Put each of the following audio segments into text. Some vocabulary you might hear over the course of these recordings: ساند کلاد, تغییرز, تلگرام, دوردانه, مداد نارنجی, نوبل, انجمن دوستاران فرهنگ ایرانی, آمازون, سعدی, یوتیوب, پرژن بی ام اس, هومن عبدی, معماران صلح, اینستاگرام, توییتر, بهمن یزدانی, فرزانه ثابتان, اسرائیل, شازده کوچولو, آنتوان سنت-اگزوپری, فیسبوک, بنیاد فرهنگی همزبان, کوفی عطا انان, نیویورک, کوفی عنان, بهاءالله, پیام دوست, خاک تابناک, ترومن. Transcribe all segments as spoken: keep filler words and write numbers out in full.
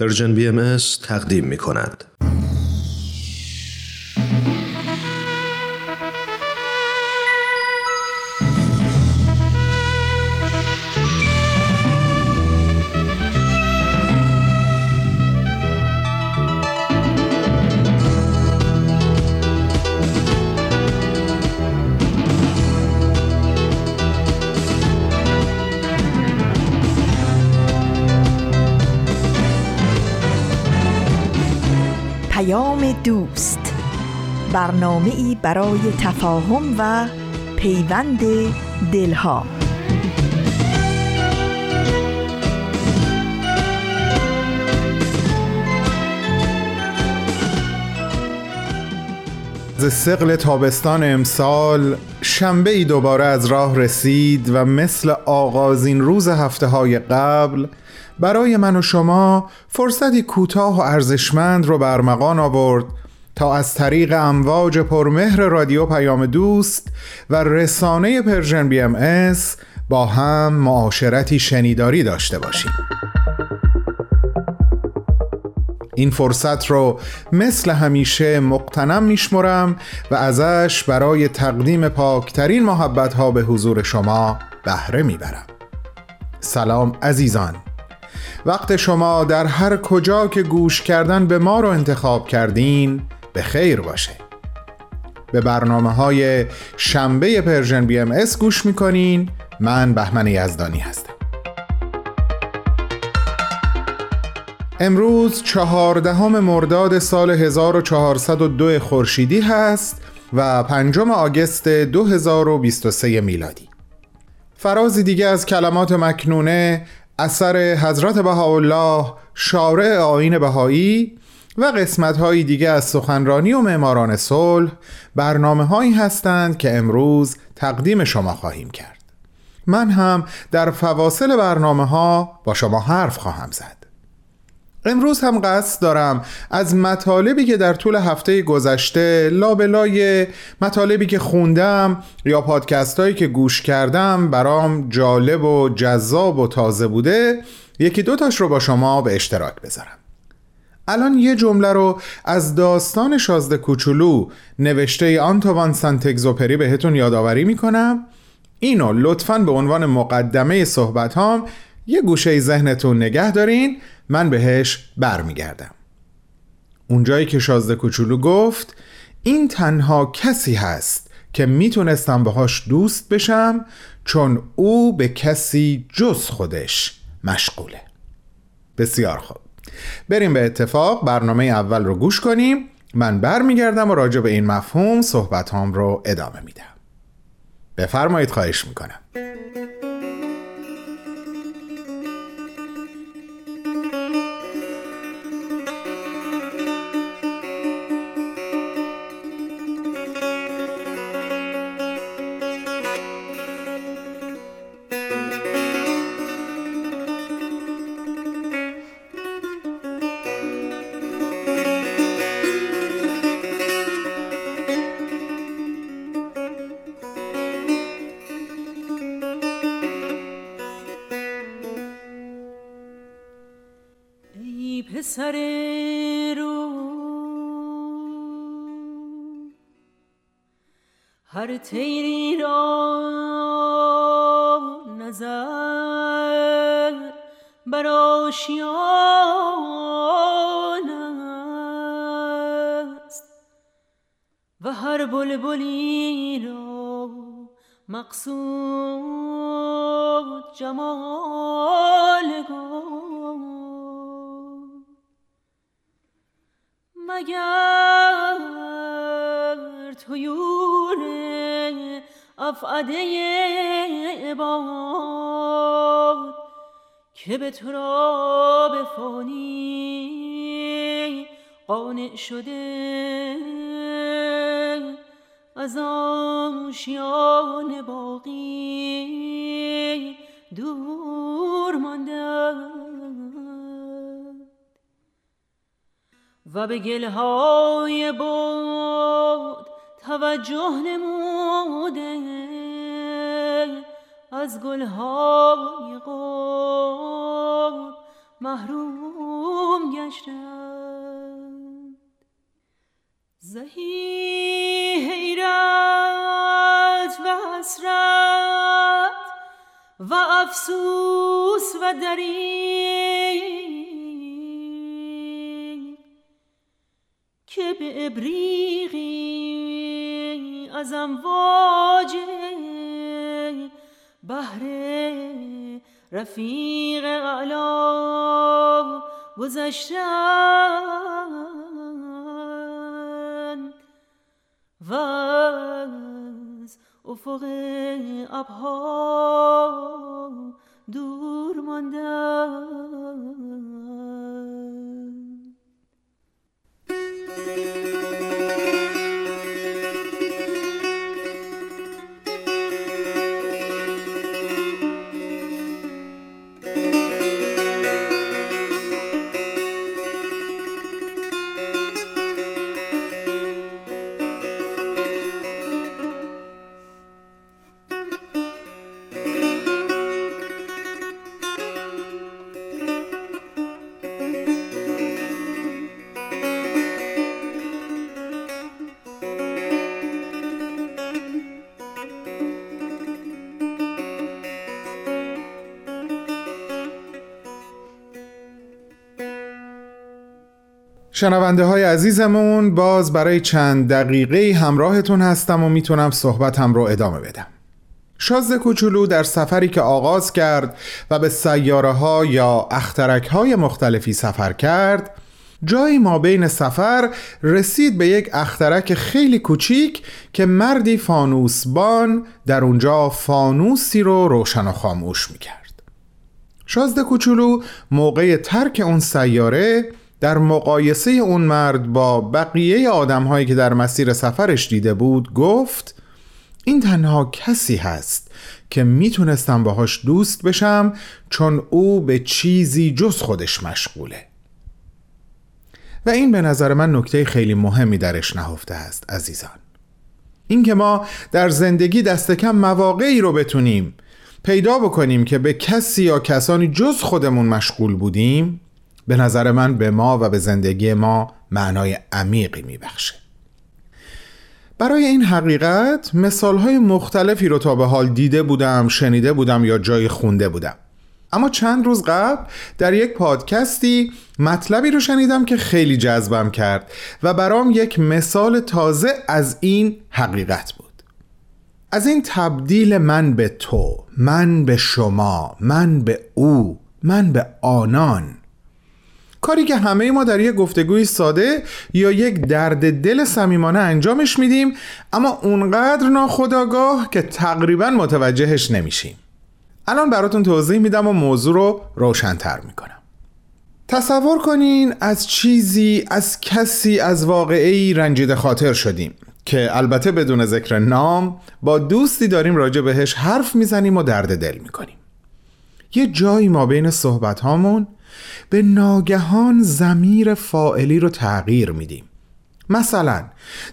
پرژن بی ام اس تقدیم می کند. دوست، برنامه‌ای برای تفاهم و پیوند دلها. ز ثقل تابستان امسال شنبه‌ای دوباره از راه رسید و مثل آغازین روز هفته‌های قبل برای من و شما فرصتی کوتاه و ارزشمند رو برمغان آورد تا از طریق امواج پرمهر رادیو پیام دوست و رسانه پرژن بی ام اس با هم معاشرتی شنیداری داشته باشیم. این فرصت رو مثل همیشه مقتنم میشمرم و ازش برای تقدیم پاکترین محبت‌ها به حضور شما بهره میبرم. سلام عزیزان، وقت شما در هر کجا که گوش کردن به ما رو انتخاب کردین به خیر باشه. به برنامه‌های شنبه پرژن بی ام اس گوش میکنین. من بهمن یزدانی هستم. امروز چهاردهم مرداد سال هزار و چهارصد و دو خورشیدی هست و پنجم آگوست دو هزار و بیست و سه میلادی. فرازی دیگه از کلمات مکنونه اثر حضرت بهاءالله شارع آیین بهایی و قسمت‌های دیگه از سخنرانی و معماران صلح برنامه‌هایی هستند که امروز تقدیم شما خواهیم کرد. من هم در فواصل برنامه‌ها با شما حرف خواهم زد. امروز هم قصد دارم از مطالبی که در طول هفته گذشته لابلای مطالبی که خوندم یا پادکستایی که گوش کردم برام جالب و جذاب و تازه بوده یکی دوتاش رو با شما به اشتراک بذارم. الان یه جمله رو از داستان شازده کوچولو نوشته آنتوان سنت-اگزوپری بهتون یادآوری میکنم. اینو لطفاً به عنوان مقدمه صحبت هام یه گوشه ذهنتون نگه دارین، من بهش برمیگردم. اونجایی که شازده کوچولو گفت این تنها کسی هست که میتونستم باهاش دوست بشم چون او به کسی جز خودش مشغوله. بسیار خوب، بریم به اتفاق برنامه اول رو گوش کنیم. من برمیگردم و راجع به این مفهوم صحبت هام رو ادامه میدم. بفرمایید، خواهش میکنم. پسر رو هر تیری را نزن بر آشیان است و هر بلبلی را مقصود جمال گل مگر تویور افعده عباد که به تراب فانی قانع شده از آشیان باقی دور مانده و به گلهای بود توجه نموده از گلهای قرب محروم گشتند زهی حیرت و حسرت و افسوس و دریغ که به ابریقی از امواج بحر رفیق اعلا گذشتند و از افق ابها دور ماندند. شنونده های عزیزمون، باز برای چند دقیقه همراهتون هستم و میتونم صحبتم رو ادامه بدم. شازده کوچولو در سفری که آغاز کرد و به سیاره ها یا اخترک های مختلفی سفر کرد، جایی ما بین سفر رسید به یک اخترک خیلی کوچیک که مردی فانوسبان در اونجا فانوسی رو روشن و خاموش میکرد. شازده کوچولو موقع ترک اون سیاره در مقایسه اون مرد با بقیه آدم‌هایی که در مسیر سفرش دیده بود گفت این تنها کسی هست که میتونستم باهاش دوست بشم، چون او به چیزی جز خودش مشغوله. و این به نظر من نکته خیلی مهمی درش نهفته است عزیزان. این که ما در زندگی دست کم مواقعی رو بتونیم پیدا بکنیم که به کسی یا کسانی جز خودمون مشغول بودیم، به نظر من به ما و به زندگی ما معنای عمیقی میبخشه. برای این حقیقت مثالهای مختلفی رو تا به حال دیده بودم، شنیده بودم یا جایی خونده بودم. اما چند روز قبل در یک پادکستی مطلبی رو شنیدم که خیلی جذبم کرد و برام یک مثال تازه از این حقیقت بود. از این تبدیل من به تو، من به شما، من به او، من به آنان، کاری که همه ما در یک گفتگوی ساده یا یک درد دل صمیمانه انجامش میدیم، اما اونقدر ناخودآگاه که تقریبا متوجهش نمیشیم. الان براتون توضیح میدم و موضوع رو روشن‌تر میکنم. تصور کنین از چیزی، از کسی، از واقعه‌ای رنجیده خاطر شدیم که البته بدون ذکر نام با دوستی داریم راجع بهش حرف میزنیم و درد دل میکنیم. یه جایی ما بین صحبت هامون به ناگهان ضمیر فاعلی رو تغییر میدیم. مثلا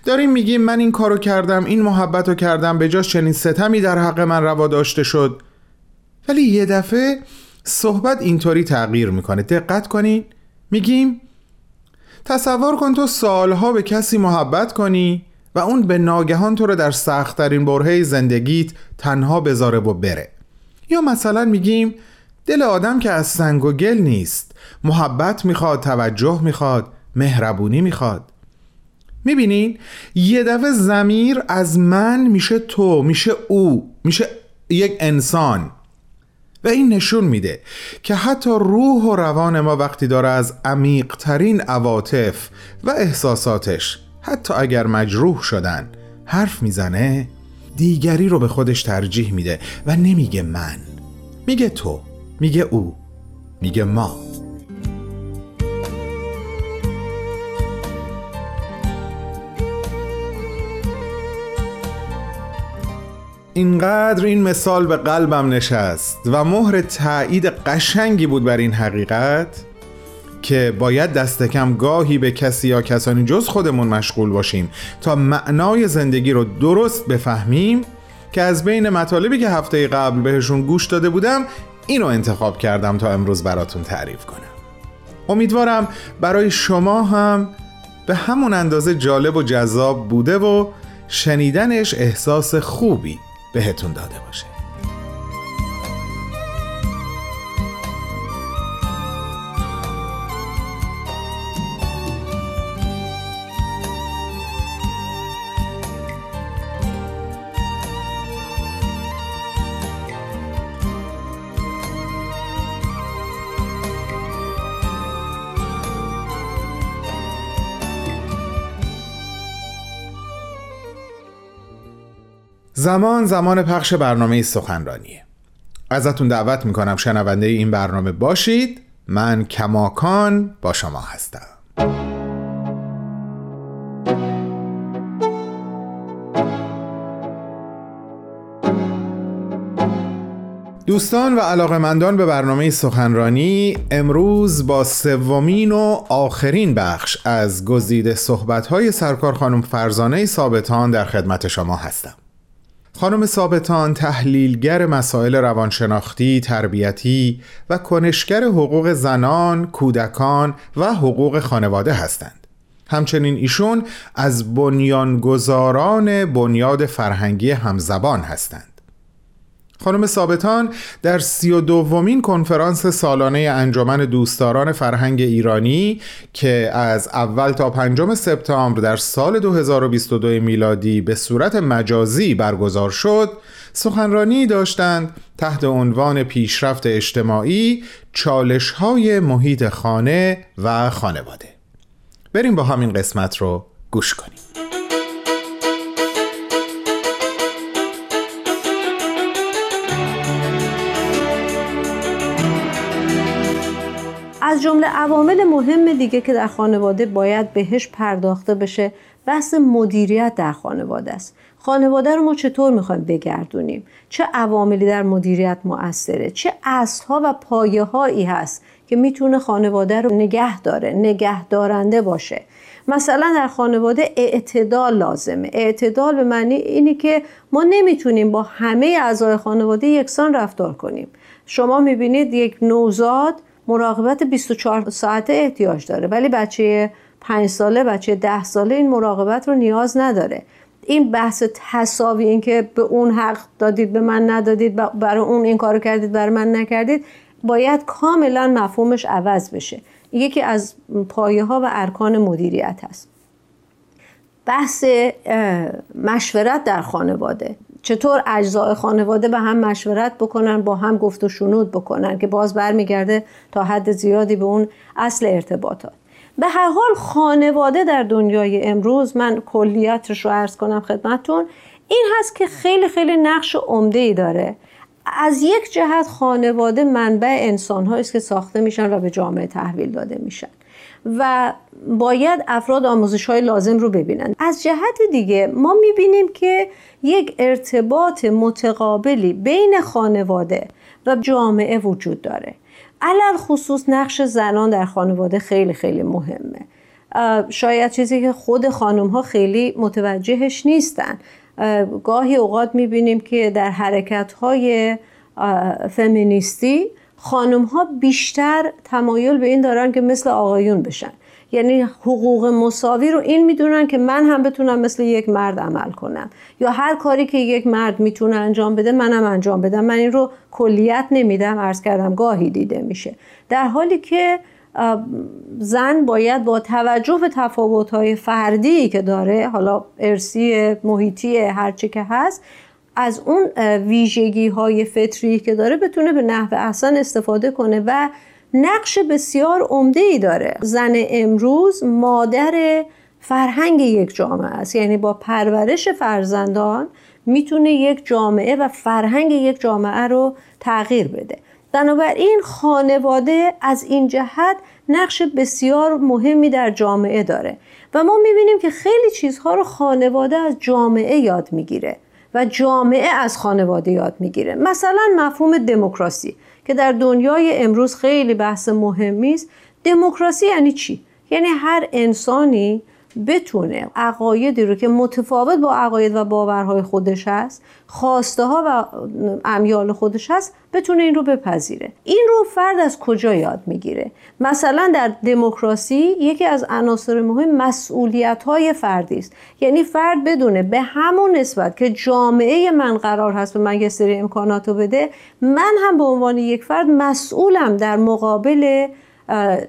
داریم میگیم من این کارو کردم، این محبتو کردم، به جاش چنین ستمی در حق من روا داشته شد. ولی یه دفعه صحبت اینطوری تغییر میکنه. دقت کنین، میگیم تصور کن تو سالها به کسی محبت کنی و اون به ناگهان تو رو در سخت‌ترین برهه زندگیت تنها بذاره و بره. یا مثلا میگیم دل آدم که از سنگ و گل نیست، محبت میخواد، توجه میخواد، مهربونی میخواد. میبینین یه دفعه ضمیر از من میشه تو، میشه او، میشه یک انسان. و این نشون میده که حتی روح و روان ما وقتی داره از عمیق‌ترین عواطف و احساساتش، حتی اگر مجروح شدن، حرف میزنه، دیگری رو به خودش ترجیح میده و نمیگه من، میگه تو، میگه او، میگه ما. اینقدر این مثال به قلبم نشست و مهر تایید قشنگی بود بر این حقیقت که باید دست کم گاهی به کسی یا کسانی جز خودمون مشغول باشیم تا معنای زندگی رو درست بفهمیم، که از بین مطالبی که هفته قبل بهشون گوش داده بودم اینو انتخاب کردم تا امروز براتون تعریف کنم. امیدوارم برای شما هم به همون اندازه جالب و جذاب بوده و شنیدنش احساس خوبی بهتون داده باشه. زمان زمان پخش برنامه سخنرانیه. ازتون دعوت میکنم شنونده این برنامه باشید. من کماکان با شما هستم. دوستان و علاقه‌مندان به برنامه سخنرانی، امروز با سومین و آخرین بخش از گزیده صحبت‌های سرکار خانم فرزانه ثابتان در خدمت شما هستم. خانم ثابتان تحلیلگر مسائل روانشناختی، تربیتی و کنشگر حقوق زنان، کودکان و حقوق خانواده هستند. همچنین ایشون از بنیانگذاران بنیاد فرهنگی همزبان هستند. خانم ثابتان در سی و دومین کنفرانس سالانه انجمن دوستاران فرهنگ ایرانی که از اول تا پنجم سپتامبر در سال دو هزار و بیست و دو میلادی به صورت مجازی برگزار شد، سخنرانی داشتند تحت عنوان پیشرفت اجتماعی، چالش‌های محیط خانه و خانواده. بریم با همین قسمت رو گوش کنیم. از جمله عوامل مهم دیگه که در خانواده باید بهش پرداخته بشه، بحث مدیریت در خانواده است. خانواده رو ما چطور میخوایم بگردونیم؟ چه عواملی در مدیریت مؤثره؟ چه اصل‌ها و پایه‌هایی هست که میتونه خانواده رو نگه داره، نگه دارنده باشه؟ مثلا در خانواده اعتدال لازمه. اعتدال به معنی اینه که ما نمیتونیم با همه اعضای خانواده یکسان رفتار کنیم. شما میبینید یک نوزاد مراقبت بیست و چهار ساعته احتیاج داره، ولی بچه پنج ساله، بچه ده ساله این مراقبت رو نیاز نداره. این بحث تساوی، این که به اون حق دادید به من ندادید، برای اون این کارو کردید برای من نکردید، باید کاملا مفهومش عوض بشه. یکی از پایه ها و ارکان مدیریت هست. بحث مشورت در خانواده، چطور اجزای خانواده به هم مشورت بکنن، با هم گفت و شنود بکنن، که باز برمیگرده تا حد زیادی به اون اصل ارتباطات. به هر حال خانواده در دنیای امروز، من کلیاتش رو عرض کنم خدمتتون، این هست که خیلی خیلی نقش عمده‌ای داره. از یک جهت خانواده منبع انسان‌هایی است که ساخته میشن و به جامعه تحویل داده میشن و باید افراد آموزش‌های لازم رو ببینن. از جهت دیگه ما می‌بینیم که یک ارتباط متقابلی بین خانواده و جامعه وجود داره. علل خصوص نقش زنان در خانواده خیلی خیلی مهمه. شاید چیزی که خود خانم‌ها خیلی متوجهش نیستن. گاهی اوقات می‌بینیم که در حرکت‌های فمینیستی خانم‌ها بیشتر تمایل به این دارن که مثل آقایون بشن. یعنی حقوق مساوی رو این میدونن که من هم بتونم مثل یک مرد عمل کنم، یا هر کاری که یک مرد میتونه انجام بده منم انجام بدم. من این رو کلیت نمیدم، عرض کردم گاهی دیده میشه، در حالی که زن باید با توجه به تفاوت‌های فردی که داره، حالا ارثی، محیطی، هر چی که هست، از اون ویژگی‌های فطری که داره بتونه به نحو احسن استفاده کنه و نقش بسیار عمده‌ای داره. زن امروز مادر فرهنگ یک جامعه است. یعنی با پرورش فرزندان میتونه یک جامعه و فرهنگ یک جامعه رو تغییر بده. بنابراین خانواده از این جهت نقش بسیار مهمی در جامعه داره و ما می‌بینیم که خیلی چیزها رو خانواده از جامعه یاد می‌گیره و جامعه از خانواده یاد می‌گیره. مثلا مفهوم دموکراسی که در دنیای امروز خیلی بحث مهمی است. دموکراسی یعنی چی؟ یعنی هر انسانی بتونه عقایدی رو که متفاوت با عقاید و باورهای خودش هست، خواسته ها و امیال خودش هست، بتونه این رو بپذیره. این رو فرد از کجا یاد میگیره؟ مثلا در دموکراسی یکی از عناصر مهم مسئولیت‌های فردی است. یعنی فرد بدونه به همون نسبت که جامعه من قرار هست به من یه سری امکانات رو بده، من هم به عنوان یک فرد مسئولم در مقابل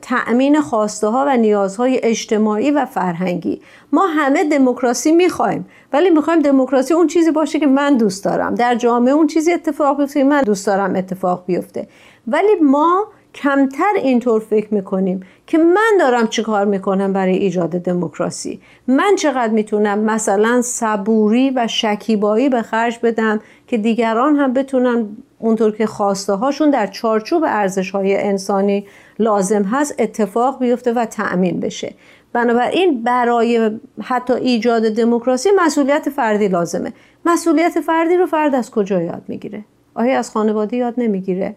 تأمین خواسته ها و نیازهای اجتماعی و فرهنگی. ما همه دموکراسی میخوایم، ولی میخوایم دموکراسی اون چیزی باشه که من دوست دارم، در جامعه اون چیزی اتفاق بیفته که من دوست دارم اتفاق بیفته. ولی ما کمتر اینطور فکر میکنیم که من دارم چی کار میکنم برای ایجاد دموکراسی، من چقدر میتونم مثلا صبوری و شکیبایی به خرج بدم که دیگران هم بتونن اونطور که خواسته هاشون در چارچوب ارزش های انسانی لازم هست اتفاق بیفته و تأمین بشه. بنابراین برای حتی ایجاد دموکراسی مسئولیت فردی لازمه. مسئولیت فردی رو فرد از کجا یاد میگیره؟ آیا از خانواده یاد نمیگیره؟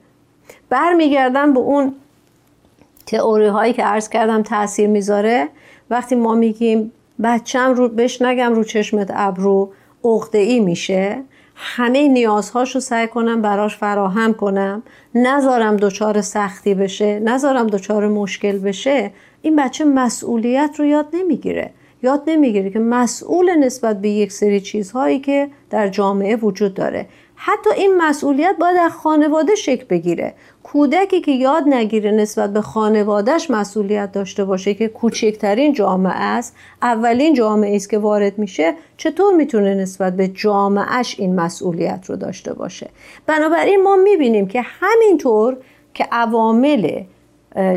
برمیگردم به اون تئوری هایی که عرض کردم تاثیر میذاره. وقتی ما میگیم بچم رو بهش نگم رو چشمت ابرو عقده‌ای میشه، همه نیازهاش رو سعی کنم براش فراهم کنم، نذارم دچار سختی بشه، نذارم دچار مشکل بشه، این بچه مسئولیت رو یاد نمیگیره. یاد نمیگیره که مسئول نسبت به یک سری چیزهایی که در جامعه وجود داره. حتی این مسئولیت باید از خانواده شکل بگیره. کودکی که یاد نگیره نسبت به خانوادهش مسئولیت داشته باشه که کوچکترین جامعه است، اولین جامعه است که وارد میشه، چطور میتونه نسبت به جامعهش این مسئولیت رو داشته باشه؟ بنابراین ما میبینیم که همینطور که عوامل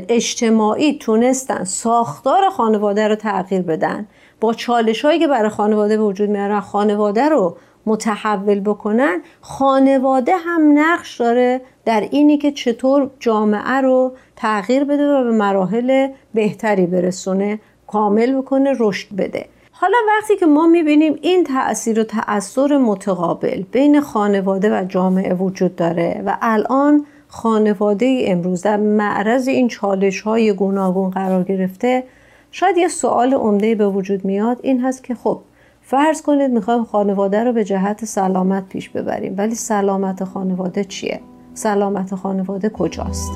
اجتماعی تونستن ساختار خانواده رو تغییر بدن، با چالش هایی که برای خانواده به وجود میارن خانواده رو متحول بکنن، خانواده هم نقش داره در اینی که چطور جامعه رو تغییر بده و به مراحل بهتری برسونه، کامل بکنه، رشد بده. حالا وقتی که ما میبینیم این تأثیر و تأثیر متقابل بین خانواده و جامعه وجود داره و الان خانواده امروز در معرض این چالش های گوناگون قرار گرفته، شاید یه سوال عمده به وجود میاد، این هست که خب فرض کنید میخوایم خانواده رو به جهت سلامت پیش ببریم، ولی سلامت خانواده چیه؟ سلامت خانواده کجاست؟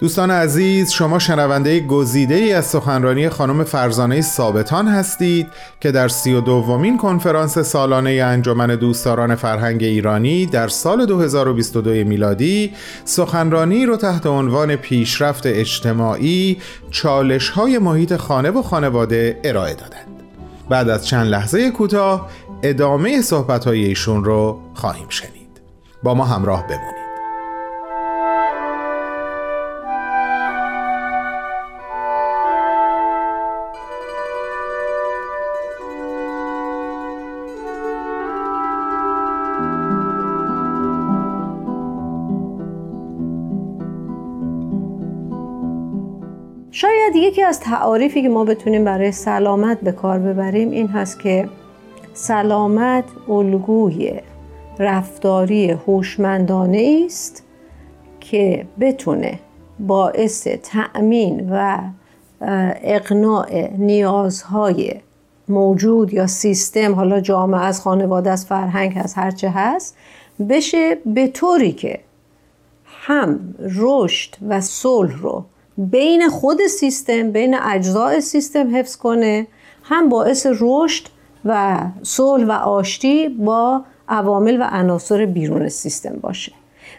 دوستان عزیز، شما شنونده گزیده ای از سخنرانی خانم فرزانه ثابتان هستید که در سی و دومین کنفرانس سالانه انجمن دوستاران فرهنگ ایرانی در سال دو هزار و بیست و دو میلادی سخنرانی رو تحت عنوان پیشرفت اجتماعی، چالش‌های محیط خانه و خانواده ارائه دادند. بعد از چند لحظه کوتاه ادامه صحبت‌های ایشون رو خواهیم شنید. با ما همراه بمونید. یکی از تعاریفی که ما بتونیم برای سلامت به کار ببریم این هست که سلامت الگوی رفتاری هوشمندانه است که بتونه باعث تأمین و اقناع نیازهای موجود یا سیستم، حالا جامعه از خانواده از فرهنگ هست هرچه هست، بشه به طوری که هم رشد و صلح رو بین خود سیستم، بین اجزای سیستم حفظ کنه، هم باعث رشد و صلح و آشتی با عوامل و عناصر بیرون سیستم باشه.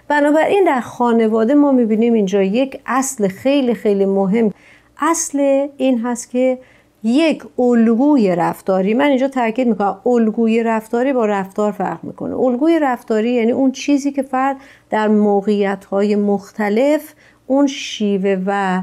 بنابراین در خانواده ما میبینیم اینجا یک اصل خیلی خیلی مهم، اصل این هست که یک الگوی رفتاری، من اینجا تاکید میکنم الگوی رفتاری با رفتار فرق میکنه. الگوی رفتاری یعنی اون چیزی که فرد در موقعیت‌های مختلف اون شیوه و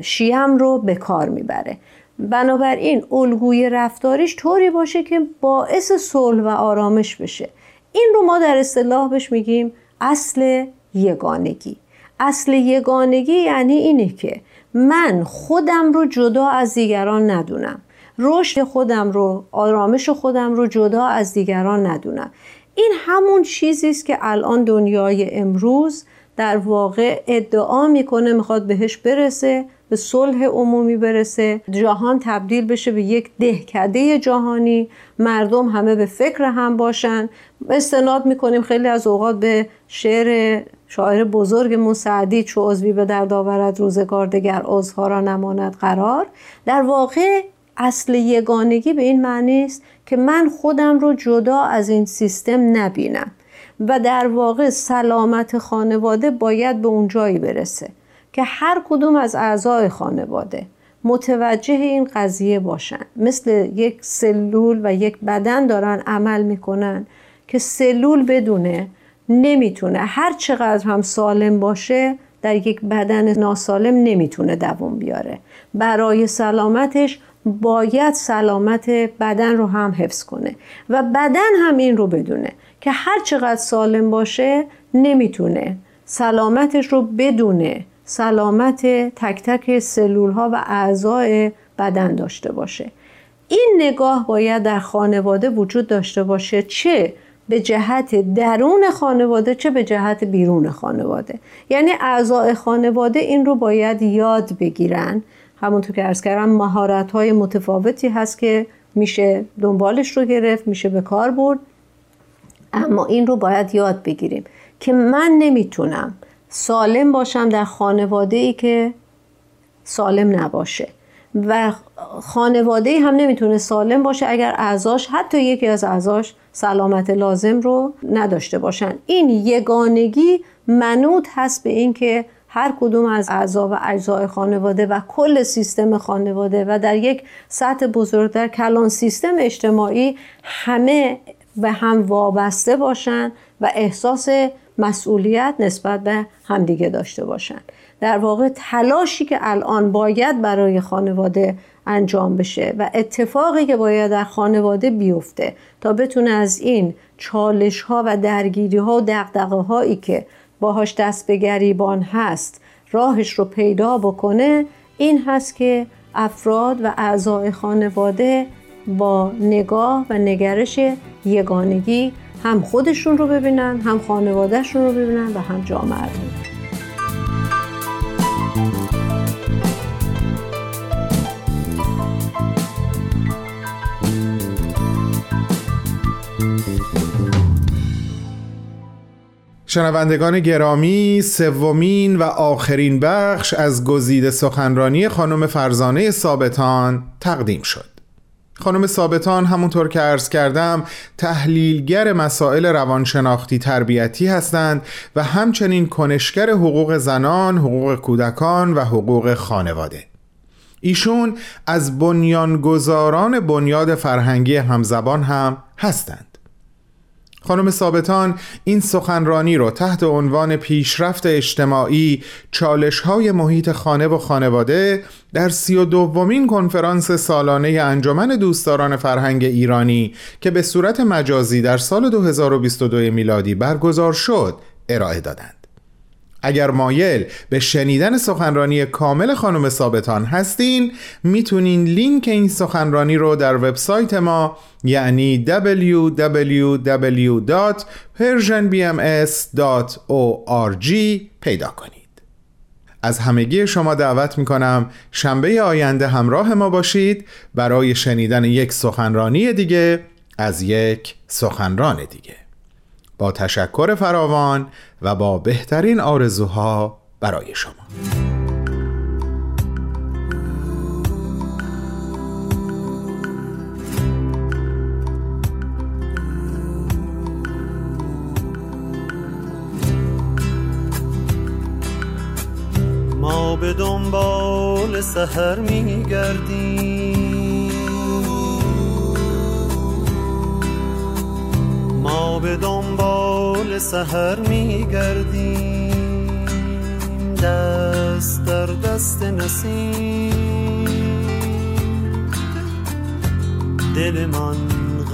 شیام رو به کار میبره. بنابراین الگوی رفتاریش طوری باشه که باعث صلح و آرامش بشه. این رو ما در اصطلاح بهش میگیم اصل یگانگی. اصل یگانگی یعنی اینه که من خودم رو جدا از دیگران ندونم رشد خودم رو، آرامش خودم رو جدا از دیگران ندونم. این همون چیزی است که الان دنیای امروز در واقع ادعا میکنه میخواد بهش برسه، به صلح عمومی برسه، جهان تبدیل بشه به یک دهکده جهانی، مردم همه به فکر هم باشن. استناد میکنیم خیلی از اوقات به شعر شاعر بزرگمون سعدی، چو عضوی به درد آورد روزگار دگر عضوها را نماند قرار. در واقع اصل یگانگی به این معنی است که من خودم رو جدا از این سیستم نبینم و در واقع سلامت خانواده باید به اون جایی برسه که هر کدوم از اعضای خانواده متوجه این قضیه باشن. مثل یک سلول و یک بدن دارن عمل میکنن که سلول بدونه نمیتونه، هر چقدر هم سالم باشه در یک بدن ناسالم نمیتونه دوام بیاره. برای سلامتش باید سلامت بدن رو هم حفظ کنه و بدن هم این رو بدونه که هر چقدر سالم باشه نمیتونه سلامتش رو بدونه سلامت تک تک سلول ها و اعضای بدن داشته باشه. این نگاه باید در خانواده وجود داشته باشه، چه به جهت درون خانواده چه به جهت بیرون خانواده. یعنی اعضای خانواده این رو باید یاد بگیرن. همونطور که عرض کردم مهارت های متفاوتی هست که میشه دنبالش رو گرفت، میشه به کار برد، اما این رو باید یاد بگیریم که من نمیتونم سالم باشم در خانواده‌ای که سالم نباشه و خانواده‌ای هم نمیتونه سالم باشه اگر اعضاش، حتی یکی از اعضاش، سلامت لازم رو نداشته باشن. این یگانگی منوط هست به این که هر کدوم از اعضا و اجزای خانواده و کل سیستم خانواده و در یک سطح بزرگتر کلان سیستم اجتماعی همه به هم وابسته باشن و احساس مسئولیت نسبت به همدیگه داشته باشن. در واقع تلاشی که الان باید برای خانواده انجام بشه و اتفاقی که باید در خانواده بیفته تا بتونه از این چالش ها و درگیری ها و دغدغه هایی که باهاش دست به گریبان هست راهش رو پیدا بکنه، این هست که افراد و اعضای خانواده با نگاه و نگرش یگانگی هم خودشون رو ببینن، هم خانوادهشون رو ببینن و هم جامعه رو. شنوندگان گرامی، سومین و آخرین بخش از گزیده سخنرانی خانم فرزانه ثابتان تقدیم شد. خانم ثابتان همونطور که عرض کردم تحلیلگر مسائل روانشناختی تربیتی هستند و همچنین کنشگر حقوق زنان، حقوق کودکان و حقوق خانواده. ایشون از بنیانگذاران بنیاد فرهنگی همزبان هم هستند. خانم ثابتان این سخنرانی رو تحت عنوان پیشرفت اجتماعی، چالش‌های محیط خانه و خانواده در سی و دومین کنفرانس سالانه انجمن دوستاران فرهنگ ایرانی که به صورت مجازی در سال دو هزار و بیست و دو میلادی برگزار شد ارائه دادند. اگر مایل به شنیدن سخنرانی کامل خانم ثابتان هستین، میتونین لینک این سخنرانی رو در وبسایت ما یعنی دبلیو دبلیو دبلیو دات پرژن بی ام اس دات او آر جی پیدا کنید. از همگی شما دعوت میکنم شنبه آینده همراه ما باشید برای شنیدن یک سخنرانی دیگه از یک سخنران دیگه. با تشکر فراوان و با بهترین آرزوها برای شما. ما به دنبال سحر می‌گردیم، ما به دنبال سحر میگردیم، دست در دست نسیم، دل من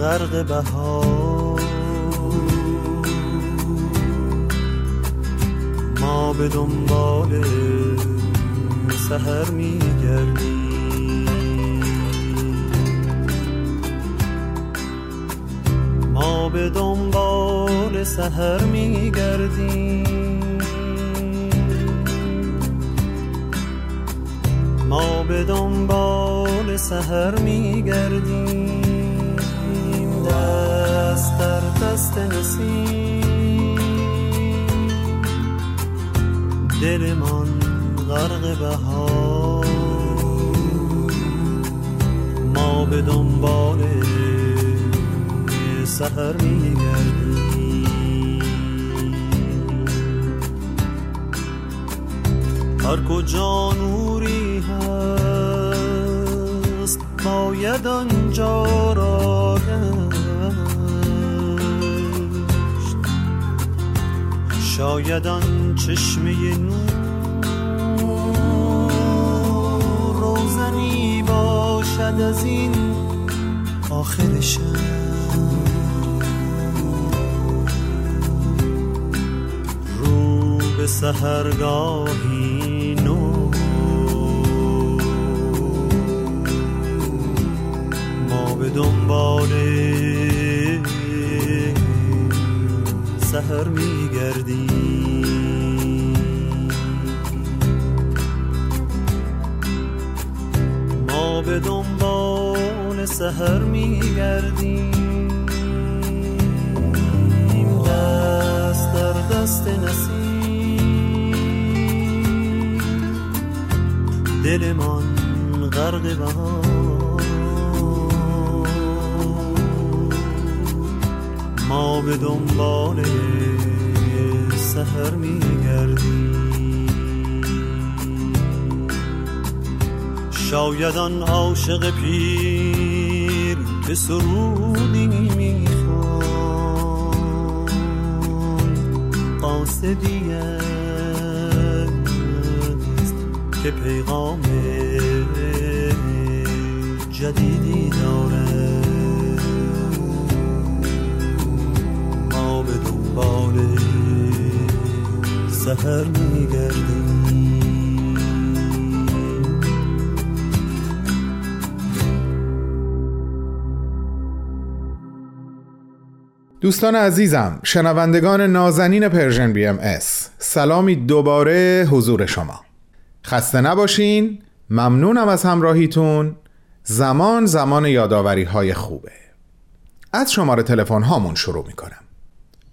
غرق بهار. ما به دنبال سحر میگردیم، سحر میگردیم، ما به دنبال سحر میگردیم، دست در دست نسیم، دلمان غرق بهار، ما به دنبال سحر میگردیم. هر کجا نوری هست باید آنجا را گشت، شاید آن چشمه نور روزنی باشد از این آخر شب، به سحرگاهی نو ما به دنبال سحر میگردیم، ما به دنبال سحر میگردیم، دست در دست نسیم، دلمان غرق بهار، ما به دنبال سحر میگردیم. شاید آن عاشق پیر که سرودی میخوان قاصدیه که پیغام جدیدی داره، ما به دنبال سحر میگردیم. دوستان عزیزم، شنوندگان نازنین پرژن بی ام اس، سلامی دوباره حضور شما. خسته نباشین، ممنونم از همراهیتون. زمان زمان یاداوری های خوبه. از شماره تلفن هامون شروع می کنم.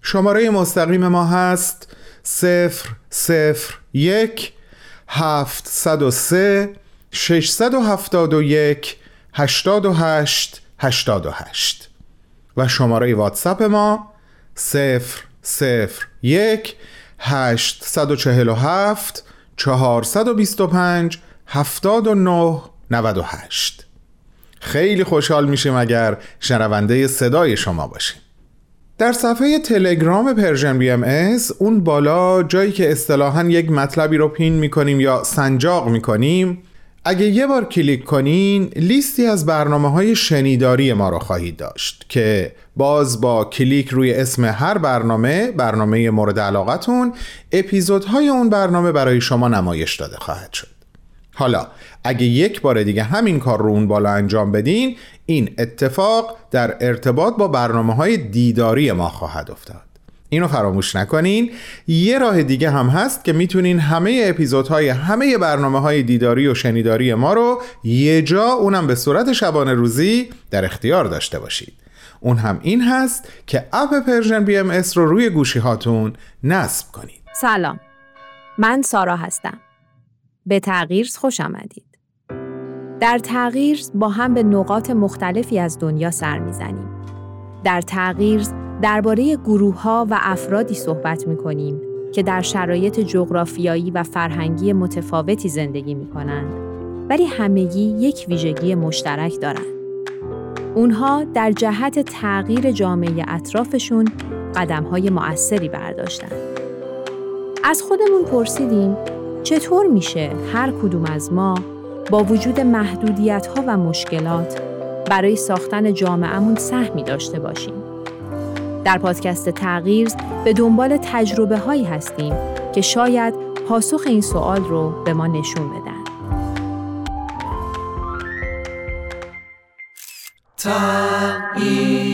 شماره مستقیم ما هست صفر صفر یک هفت صفر سه شش هفت یک هشت هشت هشت هشت و شماره واتساپ ما صفر صفر یک هشت چهار هفت چهارصد و بیست و پنج هفتاد و نه نود و هشت. خیلی خوشحال میشیم اگر شنونده صدای شما باشیم. در صفحه تلگرام پرژن بی ام اس، اون بالا جایی که اصطلاحاً یک مطلبی رو پین میکنیم یا سنجاق میکنیم، اگه یه بار کلیک کنین لیستی از برنامه‌های شنیداری ما رو خواهید داشت که باز با کلیک روی اسم هر برنامه، برنامه مورد علاقتون، اپیزودهای اون برنامه برای شما نمایش داده خواهد شد. حالا اگه یک بار دیگه همین کار رو اون بالا انجام بدین، این اتفاق در ارتباط با برنامه‌های دیداری ما خواهد افتاد. اینو فراموش نکنین. یه راه دیگه هم هست که میتونین همه اپیزودهای همه برنامه‌های دیداری و شنیداری ما رو یه جا، اونم به صورت شبانه روزی، در اختیار داشته باشید. اون هم این هست که اپ پرژن بی ام اس رو روی گوشی هاتون نصب کنید. سلام، من سارا هستم. به تغییرز خوش آمدید. در تغییرز با هم به نقاط مختلفی از دنیا سر میزنیم. در تغییرز درباره گروه‌ها و افرادی صحبت می‌کنیم که در شرایط جغرافیایی و فرهنگی متفاوتی زندگی می‌کنند، ولی همگی یک ویژگی مشترک دارند. اونها در جهت تغییر جامعه اطرافشون قدم‌های مؤثری برداشتند. از خودمون پرسیدیم چطور میشه هر کدوم از ما با وجود محدودیت‌ها و مشکلات برای ساختن جامعه‌مون سهمی داشته باشیم. در پادکست تغییرز به دنبال تجربه هایی هستیم که شاید پاسخ این سوال رو به ما نشون بدن. تغییرز.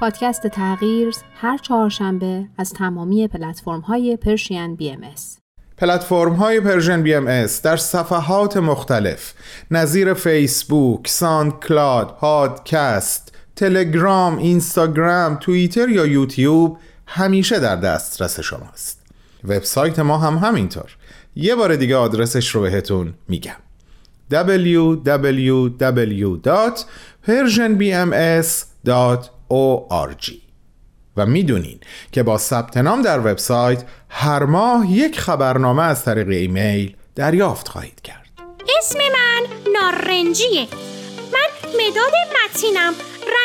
پادکست تغییرز هر چهارشنبه از تمامی پلتفرم‌های پرشین بی ام اس. پلتفرم‌های پرژن بی ام اس در صفحات مختلف نظیر فیسبوک، ساند کلاد، پادکست، تلگرام، اینستاگرام، توییتر یا یوتیوب همیشه در دسترس شماست. وبسایت ما هم همینطور. یه بار دیگه آدرسش رو بهتون میگم: دبلیو دبلیو دبلیو دات پرژن بی ام اس دات او آر جی. و میدونین که با ثبت نام در وبسایت هر ماه یک خبرنامه از طریق ایمیل دریافت خواهید کرد. اسم من نارنجیه. من مداد متینم.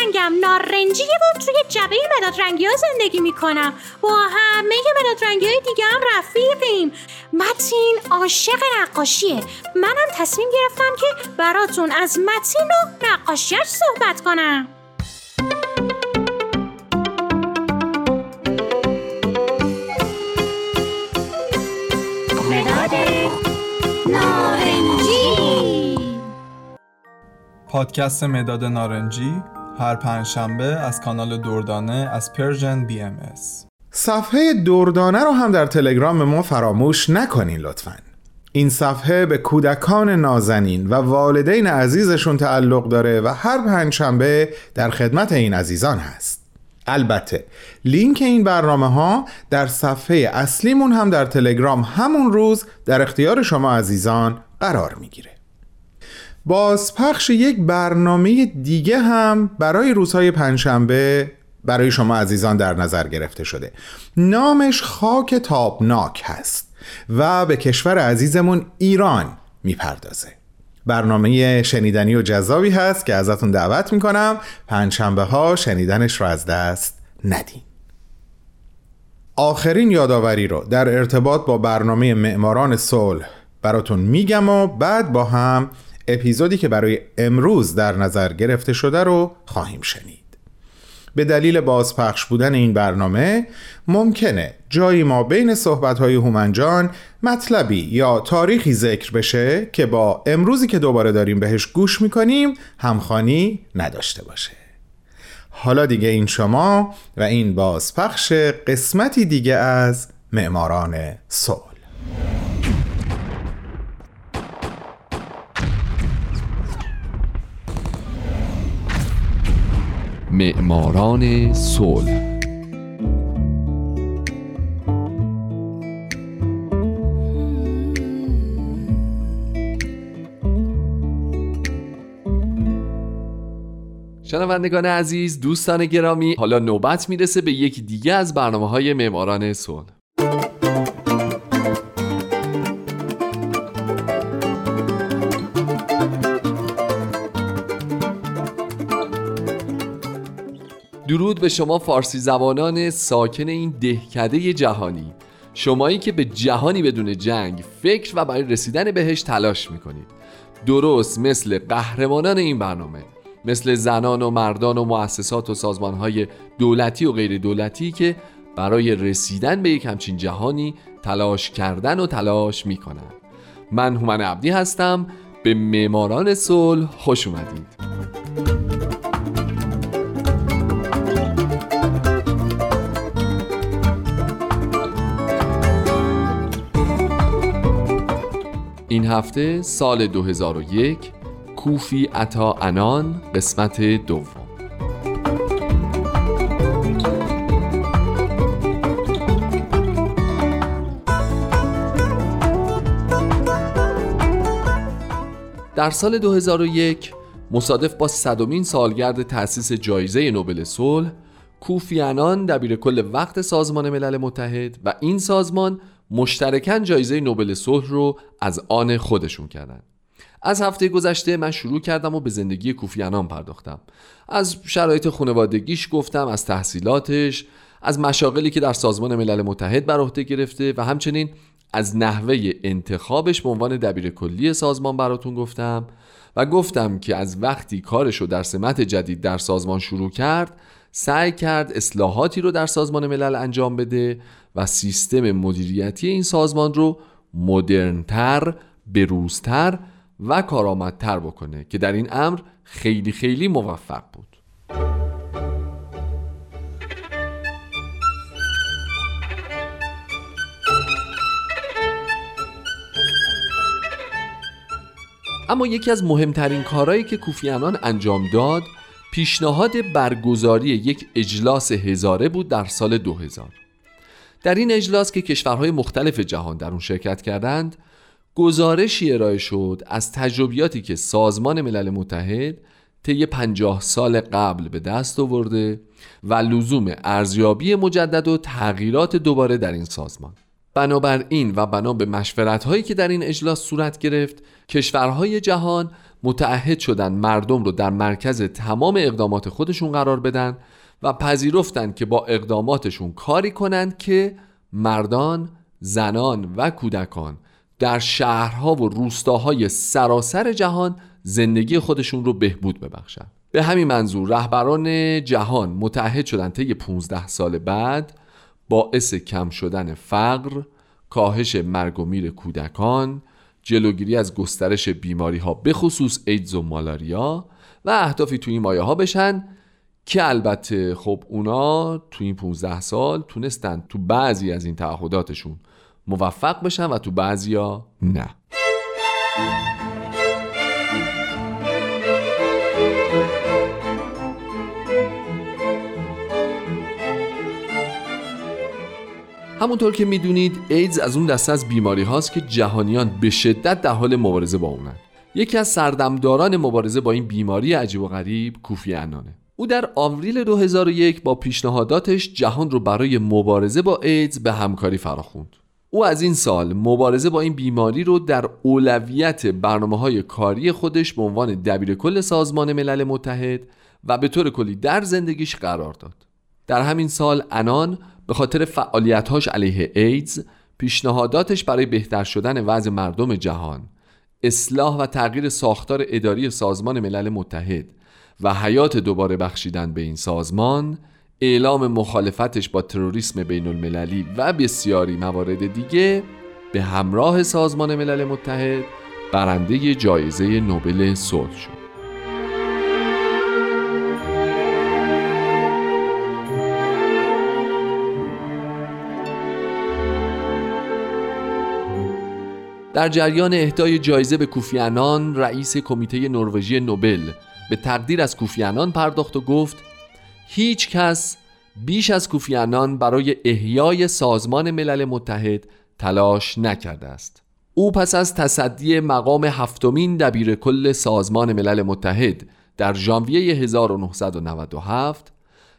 رنگم نارنجیه و توی جبهه مداد رنگی ها زندگی میکنم. با همه مداد رنگی های دیگه هم رفیقیم. متین عاشق نقاشیه. منم تصمیم گرفتم که براتون از متین و نقاشیش صحبت کنم. پادکست مداد نارنجی هر پنجشنبه از کانال دوردانه از پرژن بی ام اس. صفحه دوردانه رو هم در تلگرام ما فراموش نکنین لطفاً. این صفحه به کودکان نازنین و والدین عزیزشون تعلق داره و هر پنجشنبه در خدمت این عزیزان هست. البته لینک این برنامه ها در صفحه اصلیمون هم در تلگرام همون روز در اختیار شما عزیزان قرار میگیره. بازپخش یک برنامه دیگه هم برای روزهای پنجشنبه برای شما عزیزان در نظر گرفته شده. نامش خاک تابناک هست و به کشور عزیزمون ایران میپردازه. برنامه شنیدنی و جذابی هست که ازتون دعوت میکنم پنجشنبه ها شنیدنش رو از دست ندین. آخرین یادآوری رو در ارتباط با برنامه معماران صلح براتون میگم و بعد با هم اپیزودی که برای امروز در نظر گرفته شده رو خواهیم شنید. به دلیل بازپخش بودن این برنامه ممکنه جایی ما بین صحبت‌های هومن جان مطلبی یا تاریخی ذکر بشه که با امروزی که دوباره داریم بهش گوش میکنیم همخوانی نداشته باشه. حالا دیگه این شما و این بازپخش قسمتی دیگه از معماران صلح. معماران صلح. شنوندگان عزیز، دوستان گرامی، حالا نوبت میرسه به یکی دیگه از برنامه‌های معماران صلح. درود به شما فارسی زبانان ساکن این دهکده جهانی، شمایی که به جهانی بدون جنگ فکر و برای رسیدن بهش تلاش میکنید. درست مثل قهرمانان این برنامه، مثل زنان و مردان و مؤسسات و سازمانهای دولتی و غیر دولتی که برای رسیدن به یک همچین جهانی تلاش کردن و تلاش میکنن. من هومن عبدی هستم. به معماران صلح خوش اومدید. این هفته سال دو هزار و یک، کوفی عطا انان، قسمت دوم. در سال دو هزار و یک مصادف با صدمین سالگرد تأسیس جایزه نوبل صلح، کوفی انان دبیرکل وقت سازمان ملل متحد و این سازمان مشترکاً جایزه نوبل صلح رو از آن خودشون کردن. از هفته گذشته من شروع کردم و به زندگی کوفی انان پرداختم. از شرایط خانوادگیش گفتم، از تحصیلاتش، از مشاغلی که در سازمان ملل متحد بر عهده گرفته و همچنین از نحوه انتخابش به عنوان دبیر کلی سازمان براتون گفتم و گفتم که از وقتی کارشو در سمت جدید در سازمان شروع کرد، سعی کرد اصلاحاتی رو در سازمان ملل انجام بده و سیستم مدیریتی این سازمان رو مدرن‌تر، به‌روزتر و کارآمدتر بکنه که در این امر خیلی خیلی موفق بود. اما یکی از مهمترین کارهایی که کوفی عنان انجام داد پیشنهاد برگزاری یک اجلاس هزاره بود در سال دو هزار. در این اجلاس که کشورهای مختلف جهان در اون شرکت کردند، گزارشی ارائه شد از تجربیاتی که سازمان ملل متحد طی پنجاه سال قبل به دست آورده و لزوم ارزیابی مجدد و تغییرات دوباره در این سازمان. بنابراین و بنا به مشورت‌هایی که در این اجلاس صورت گرفت، کشورهای جهان متعهد شدند مردم رو در مرکز تمام اقدامات خودشون قرار بدن و پذیرفتند که با اقداماتشون کاری کنند که مردان، زنان و کودکان در شهرها و روستاهای سراسر جهان زندگی خودشون رو بهبود ببخشند. به همین منظور رهبران جهان متعهد شدند طی پانزده سال بعد باعث کم شدن فقر، کاهش مرگ و میر کودکان، جلوگیری از گسترش بیماری‌ها به خصوص ایدز و مالاریا و اهدافی توی این مایه‌ها بشن که البته خب اونا توی این پانزده سال تونستن تو بعضی از این تعهداتشون موفق بشن و تو بعضیا نه. همونطور که میدونید ایدز از اون دسته از بیماری هاست که جهانیان به شدت در حال مبارزه با اونن. یکی از سردمداران مبارزه با این بیماری عجیب و غریب کوفی عنانه. او در آوریل دو هزار و یک با پیشنهاداتش جهان رو برای مبارزه با ایدز به همکاری فراخوند. او از این سال مبارزه با این بیماری رو در اولویت برنامه‌های کاری خودش به عنوان دبیرکل سازمان ملل متحد و به طور کلی در زندگیش قرار داد. در همین سال عنان به خاطر فعالیت‌هاش علیه ایدز، پیشنهاداتش برای بهتر شدن وضع مردم جهان، اصلاح و تغییر ساختار اداری سازمان ملل متحد و حیات دوباره بخشیدن به این سازمان، اعلام مخالفتش با تروریسم بین المللی و بسیاری موارد دیگه به همراه سازمان ملل متحد برنده جایزه نوبل صلح شد. در جریان اهدای جایزه به کوفی عنان، رئیس کمیته نروژی نوبل به تقدیر از کوفی عنان پرداخت و گفت هیچ کس بیش از کوفی عنان برای احیای سازمان ملل متحد تلاش نکرده است. او پس از تصدی مقام هفتمین دبیرکل سازمان ملل متحد در ژانویه هزار و نهصد و نود و هفت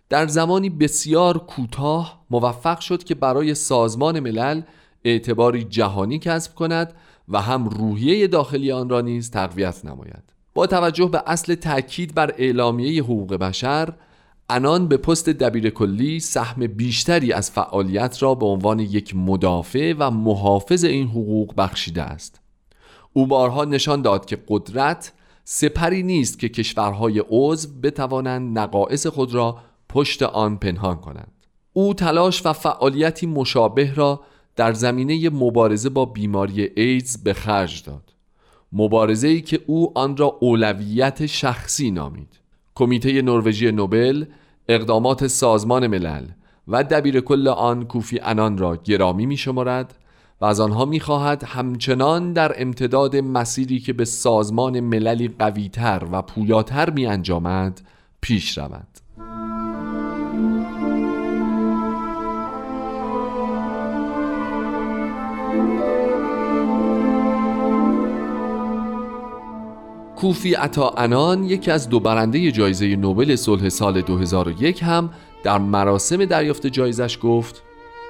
در زمانی بسیار کوتاه موفق شد که برای سازمان ملل اعتباری جهانی کسب کند و هم روحیه داخلی آن را نیز تقویت نماید. با توجه به اصل تأکید بر اعلامیه حقوق بشر، عنان به پست دبیر کلی سهم بیشتری از فعالیت را به عنوان یک مدافع و محافظ این حقوق بخشیده است. او بارها نشان داد که قدرت سپری نیست که کشورهای عضو بتوانند نقائص خود را پشت آن پنهان کنند. او تلاش و فعالیتی مشابه را در زمینه مبارزه با بیماری ایدز به خرج داد، مبارزه‌ای که او آن را اولویت شخصی نامید. کمیته نروژی نوبل اقدامات سازمان ملل و دبیرکل آن کوفی عنان را گرامی می‌شمارد و از آنها می‌خواهد همچنان در امتداد مسیری که به سازمان مللی قوی‌تر و پویاتر می‌انجامد پیش روند. کوفی عطا انان، یکی از دو برنده جایزه نوبل صلح سال دو هزار و یک، هم در مراسم دریافت جایزش گفت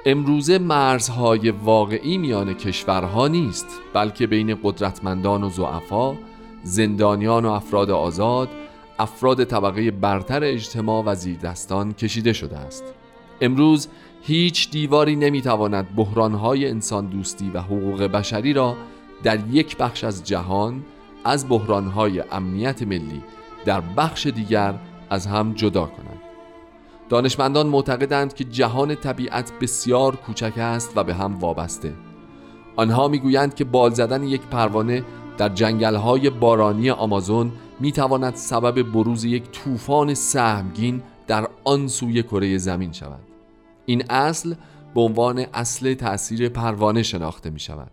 امروزه مرزهای واقعی میان کشورها نیست، بلکه بین قدرتمندان و ضعفا، زندانیان و افراد آزاد، افراد طبقه برتر اجتماع و زیردستان کشیده شده است. امروز هیچ دیواری نمیتواند بحرانهای انسان دوستی و حقوق بشری را در یک بخش از جهان از بحران‌های امنیت ملی در بخش دیگر از هم جدا کنند. دانشمندان معتقدند که جهان طبیعت بسیار کوچک است و به هم وابسته. آنها می‌گویند که بال زدن یک پروانه در جنگل‌های بارانی آمازون می‌تواند سبب بروز یک طوفان سهمگین در آن سوی کره زمین شود. این اصل به عنوان اصل تأثیر پروانه شناخته می‌شود.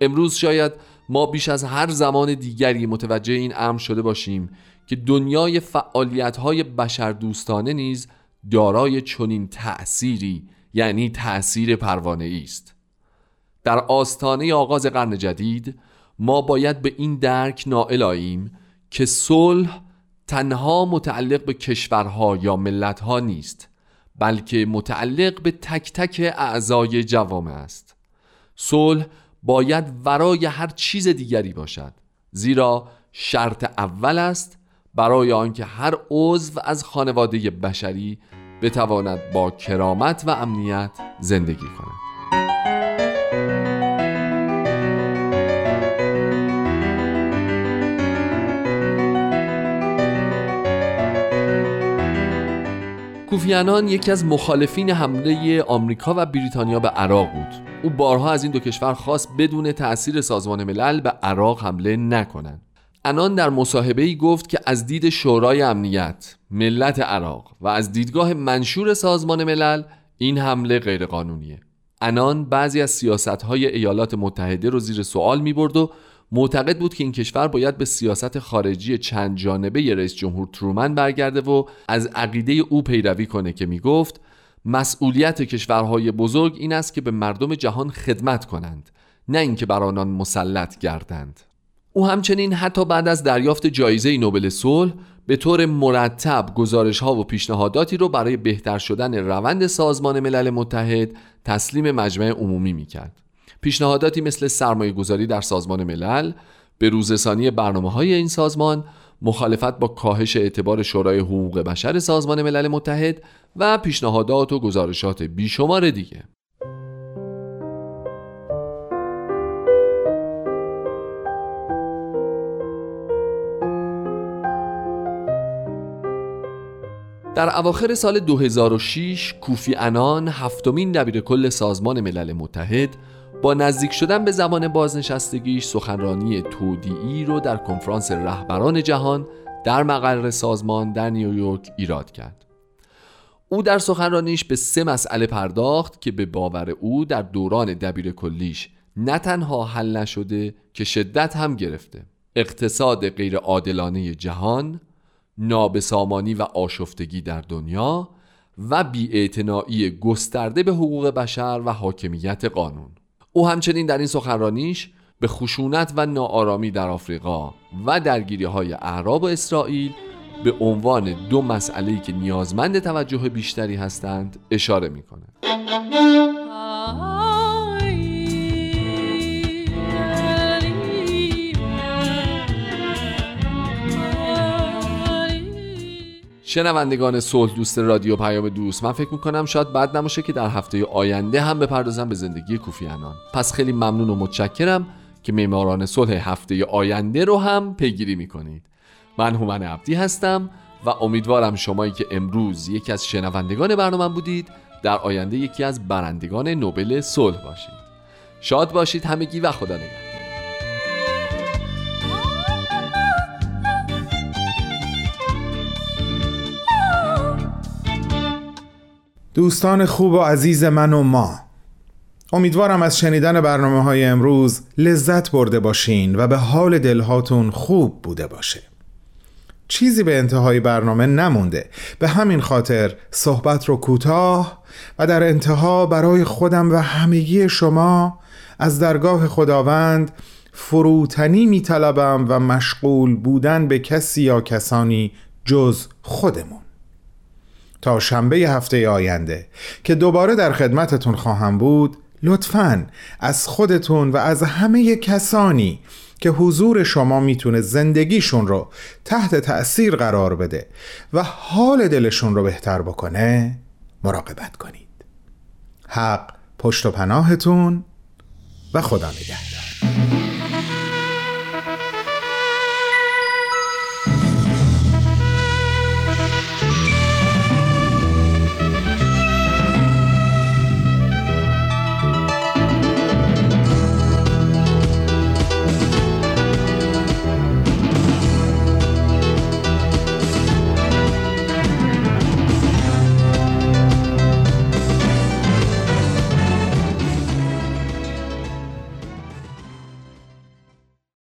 امروز شاید ما بیش از هر زمان دیگری متوجه این امر شده باشیم که دنیای فعالیت‌های بشردوستانه نیز دارای چنین تأثیری، یعنی تأثیر پروانه‌ای است. در آستانه آغاز قرن جدید ما باید به این درک نائل آییم که صلح تنها متعلق به کشورها یا ملتها نیست، بلکه متعلق به تک تک اعضای جوامع است. صلح باید ورای هر چیز دیگری باشد، زیرا شرط اول است برای آنکه هر عضو از خانواده بشری بتواند با کرامت و امنیت زندگی کند. کوفی عنان یکی از مخالفین حمله آمریکا و بریتانیا به عراق بود. او بارها از این دو کشور خواست بدون تأثیر سازمان ملل به عراق حمله نکنند. عنان در مصاحبه‌ای گفت که از دید شورای امنیت، ملت عراق و از دیدگاه منشور سازمان ملل این حمله غیرقانونیه. عنان بعضی از سیاست‌های ایالات متحده رو زیر سوال می‌برد و معتقد بود که این کشور باید به سیاست خارجی چند جانبه ی رئیس جمهور ترومن برگرده و از عقیده او پیروی کنه که میگفت مسئولیت کشورهای بزرگ این است که به مردم جهان خدمت کنند، نه اینکه بر آنان مسلط گردند. او همچنین حتی بعد از دریافت جایزه نوبل صلح به طور مرتب گزارش‌ها و پیشنهاداتی رو برای بهتر شدن روند سازمان ملل متحد تسلیم مجمع عمومی میکرد. پیشنهاداتی مثل سرمایه‌گذاری در سازمان ملل، به‌روزرسانی برنامه‌های این سازمان، مخالفت با کاهش اعتبار شورای حقوق بشر سازمان ملل متحد و پیشنهادات و گزارشات بیشمار دیگه. در اواخر سال دو هزار و شش کوفی عنان هفتمین دبیرکل سازمان ملل متحد با نزدیک شدن به زمان بازنشستگیش سخنرانی تودیعی رو در کنفرانس رهبران جهان در مقر سازمان در نیویورک ایراد کرد. او در سخنرانیش به سه مسئله پرداخت که به باور او در دوران دبیرکلیش نه تنها حل نشده که شدت هم گرفته: اقتصاد غیر عادلانه جهان، نابسامانی و آشفتگی در دنیا و بی‌اعتنایی گسترده به حقوق بشر و حاکمیت قانون. او همچنین در این سخنرانیش به خشونت و ناآرامی در آفریقا و درگیری‌های اعراب و اسرائیل به عنوان دو مسئله‌ای که نیازمند توجه بیشتری هستند اشاره می‌کند. شنوندگان صلح دوست رادیو پیام دوست، من فکر میکنم شاید بد نباشه که در هفته آینده هم بپردازم به زندگی کوفی عنان. پس خیلی ممنون و متشکرم که معماران صلح هفته آینده رو هم پیگیری میکنید. من هومن عبدی هستم و امیدوارم شمایی که امروز یکی از شنوندگان برنامه بودید در آینده یکی از برندگان نوبل صلح باشید. شاد باشید همگی و خدا نگهدار. دوستان خوب و عزیز من و ما، امیدوارم از شنیدن برنامه های امروز لذت برده باشین و به حال دلهاتون خوب بوده باشه. چیزی به انتهای برنامه نمونده، به همین خاطر صحبت رو کوتاه و در انتها برای خودم و همگی شما از درگاه خداوند فروتنی میطلبم و مشغول بودن به کسی یا کسانی جز خودمون. تا شنبه هفته آینده که دوباره در خدمتتون خواهم بود، لطفاً از خودتون و از همه کسانی که حضور شما میتونه زندگیشون رو تحت تأثیر قرار بده و حال دلشون رو بهتر بکنه مراقبت کنید. حق پشت و پناهتون و خدا نگهدار.